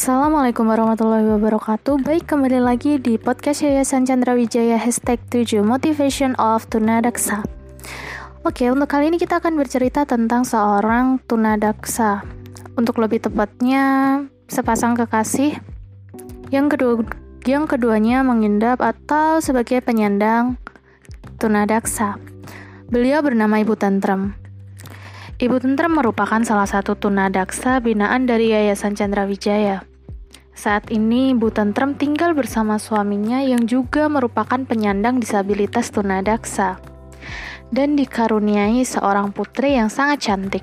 Assalamualaikum warahmatullahi wabarakatuh. Baik, kembali lagi di podcast Yayasan Tjandrawidjaja #7 Motivation of Tuna Daksa. Oke, untuk kali ini kita akan bercerita tentang seorang Tuna Daksa. Untuk lebih tepatnya, sepasang kekasih yang keduanya menginap atau sebagai penyandang Tuna Daksa. Beliau bernama Ibu Tentrem. Ibu Tentrem merupakan salah satu Tuna Daksa binaan dari Yayasan Tjandrawidjaja. Saat ini, Ibu Tentrem tinggal bersama suaminya yang juga merupakan penyandang disabilitas Tuna Daksa dan dikaruniai seorang putri yang sangat cantik.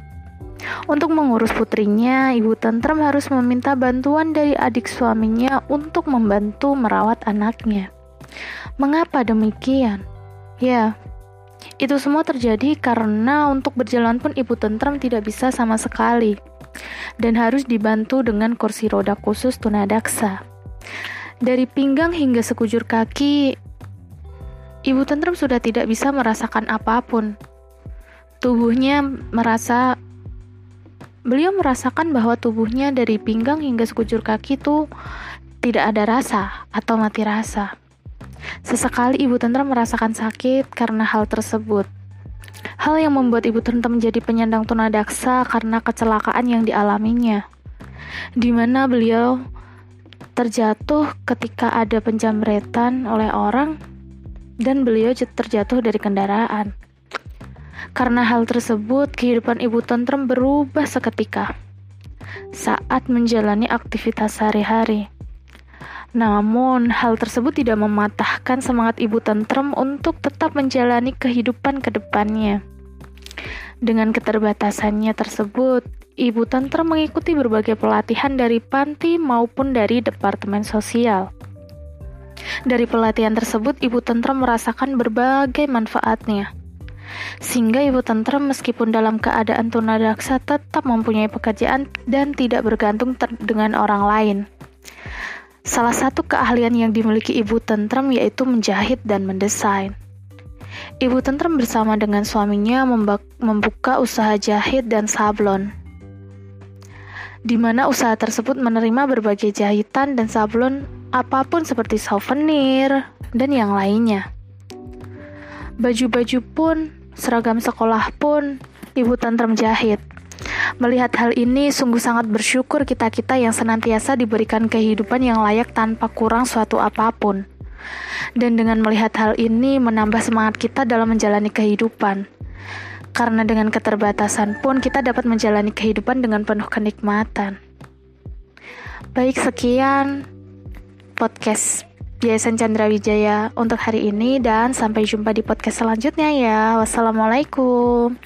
Untuk mengurus putrinya, Ibu Tentrem harus meminta bantuan dari adik suaminya untuk membantu merawat anaknya. Mengapa demikian? Ya, itu semua terjadi karena untuk berjalan pun Ibu Tentrem tidak bisa sama sekali dan harus dibantu dengan kursi roda khusus Tuna Daksa. Dari pinggang hingga sekujur kaki, Ibu Tentrem sudah tidak bisa merasakan apapun. Beliau merasakan bahwa tubuhnya dari pinggang hingga sekujur kaki itu tidak ada rasa atau mati rasa. Sesekali Ibu Tentrem merasakan sakit karena hal tersebut. Hal yang membuat Ibu Tentrem menjadi penyandang Tuna Daksa karena kecelakaan yang dialaminya, di mana beliau terjatuh ketika ada penjamretan oleh orang dan beliau terjatuh dari kendaraan. Karena hal tersebut, kehidupan Ibu Tentrem berubah seketika saat menjalani aktivitas sehari-hari. Namun, hal tersebut tidak mematahkan semangat Ibu Tentrem untuk tetap menjalani kehidupan ke depannya. Dengan keterbatasannya tersebut, Ibu Tentrem mengikuti berbagai pelatihan dari panti maupun dari Departemen Sosial. Dari pelatihan tersebut, Ibu Tentrem merasakan berbagai manfaatnya, sehingga Ibu Tentrem meskipun dalam keadaan Tuna Daksa tetap mempunyai pekerjaan dan tidak bergantung dengan orang lain. Salah satu keahlian yang dimiliki Ibu Tentrem yaitu menjahit dan mendesain. Ibu Tentrem bersama dengan suaminya membuka usaha jahit dan sablon, di mana usaha tersebut menerima berbagai jahitan dan sablon apapun seperti souvenir dan yang lainnya. Baju-baju pun, seragam sekolah pun, Ibu Tentrem jahit. Melihat hal ini, sungguh sangat bersyukur kita-kita yang senantiasa diberikan kehidupan yang layak tanpa kurang suatu apapun. Dan dengan melihat hal ini, menambah semangat kita dalam menjalani kehidupan. Karena dengan keterbatasan pun, kita dapat menjalani kehidupan dengan penuh kenikmatan. Baik, sekian podcast Yayasan Tjandrawidjaja untuk hari ini dan sampai jumpa di podcast selanjutnya ya. Wassalamualaikum.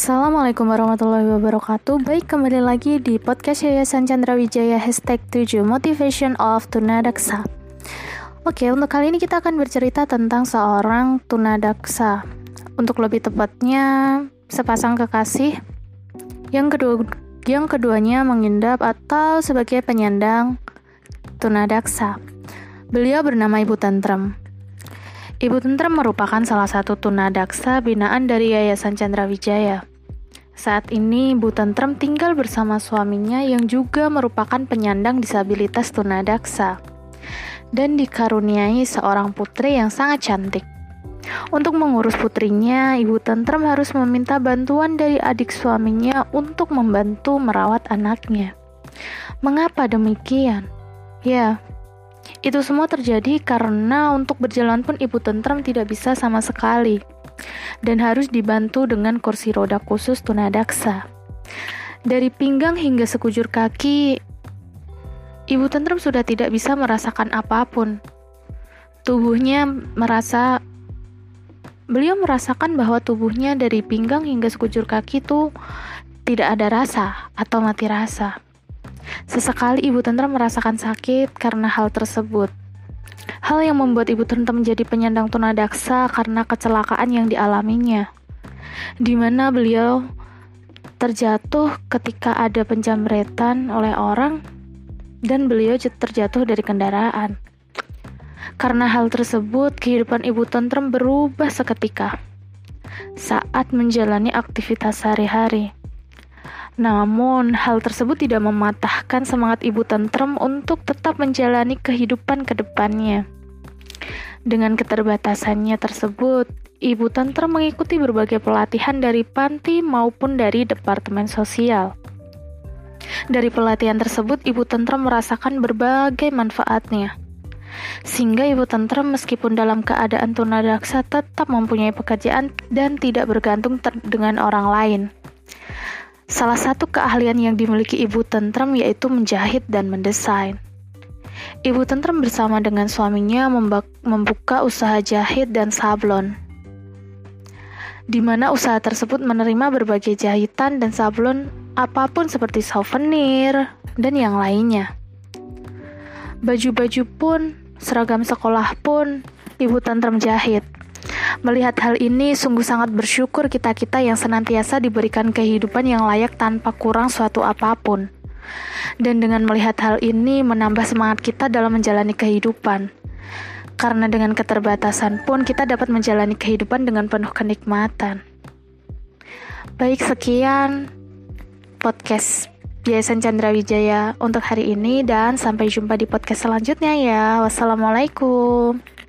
Assalamualaikum warahmatullahi wabarakatuh. Baik, kembali lagi di podcast Yayasan Tjandrawidjaja #7 Motivation of Tuna Daksa. Oke, untuk kali ini kita akan bercerita tentang seorang Tuna Daksa. Untuk lebih tepatnya, sepasang kekasih yang keduanya menginap atau sebagai penyandang Tuna Daksa. Beliau bernama Ibu Tentrem. Ibu Tentrem merupakan salah satu Tuna Daksa binaan dari Yayasan Tjandrawidjaja. Saat ini, Ibu Tentrem tinggal bersama suaminya yang juga merupakan penyandang disabilitas Tuna Daksa dan dikaruniai seorang putri yang sangat cantik. Untuk mengurus putrinya, Ibu Tentrem harus meminta bantuan dari adik suaminya untuk membantu merawat anaknya. Mengapa demikian? Ya, itu semua terjadi karena untuk berjalan pun Ibu Tentrem tidak bisa sama sekali dan harus dibantu dengan kursi roda khusus Tuna Daksa. Dari pinggang hingga sekujur kaki, Ibu Tentrem sudah tidak bisa merasakan apapun. Beliau merasakan bahwa tubuhnya dari pinggang hingga sekujur kaki itu tidak ada rasa atau mati rasa. Sesekali Ibu Tentrem merasakan sakit karena hal tersebut. Hal yang membuat Ibu Tentrem menjadi penyandang Tuna Daksa karena kecelakaan yang dialaminya, di mana beliau terjatuh ketika ada penjamretan oleh orang dan beliau terjatuh dari kendaraan. Karena hal tersebut, kehidupan Ibu Tentrem berubah seketika saat menjalani aktivitas sehari-hari. Namun, hal tersebut tidak mematahkan semangat Ibu Tentrem untuk tetap menjalani kehidupan ke depannya. Dengan keterbatasannya tersebut, Ibu Tentrem mengikuti berbagai pelatihan dari panti maupun dari Departemen Sosial. Dari pelatihan tersebut, Ibu Tentrem merasakan berbagai manfaatnya. Sehingga Ibu Tentrem meskipun dalam keadaan tuna daksa tetap mempunyai pekerjaan dan tidak bergantung dengan orang lain. Salah satu keahlian yang dimiliki Ibu Tentrem yaitu menjahit dan mendesain. Ibu Tentrem bersama dengan suaminya membuka usaha jahit dan sablon, di mana usaha tersebut menerima berbagai jahitan dan sablon apapun seperti souvenir dan yang lainnya. Baju-baju pun, seragam sekolah pun, Ibu Tentrem jahit. Melihat hal ini, sungguh sangat bersyukur kita-kita yang senantiasa diberikan kehidupan yang layak tanpa kurang suatu apapun. Dan dengan melihat hal ini, menambah semangat kita dalam menjalani kehidupan. Karena dengan keterbatasan pun kita dapat menjalani kehidupan dengan penuh kenikmatan. Baik, sekian podcast Yayasan Tjandrawidjaja untuk hari ini dan sampai jumpa di podcast selanjutnya ya. Wassalamualaikum.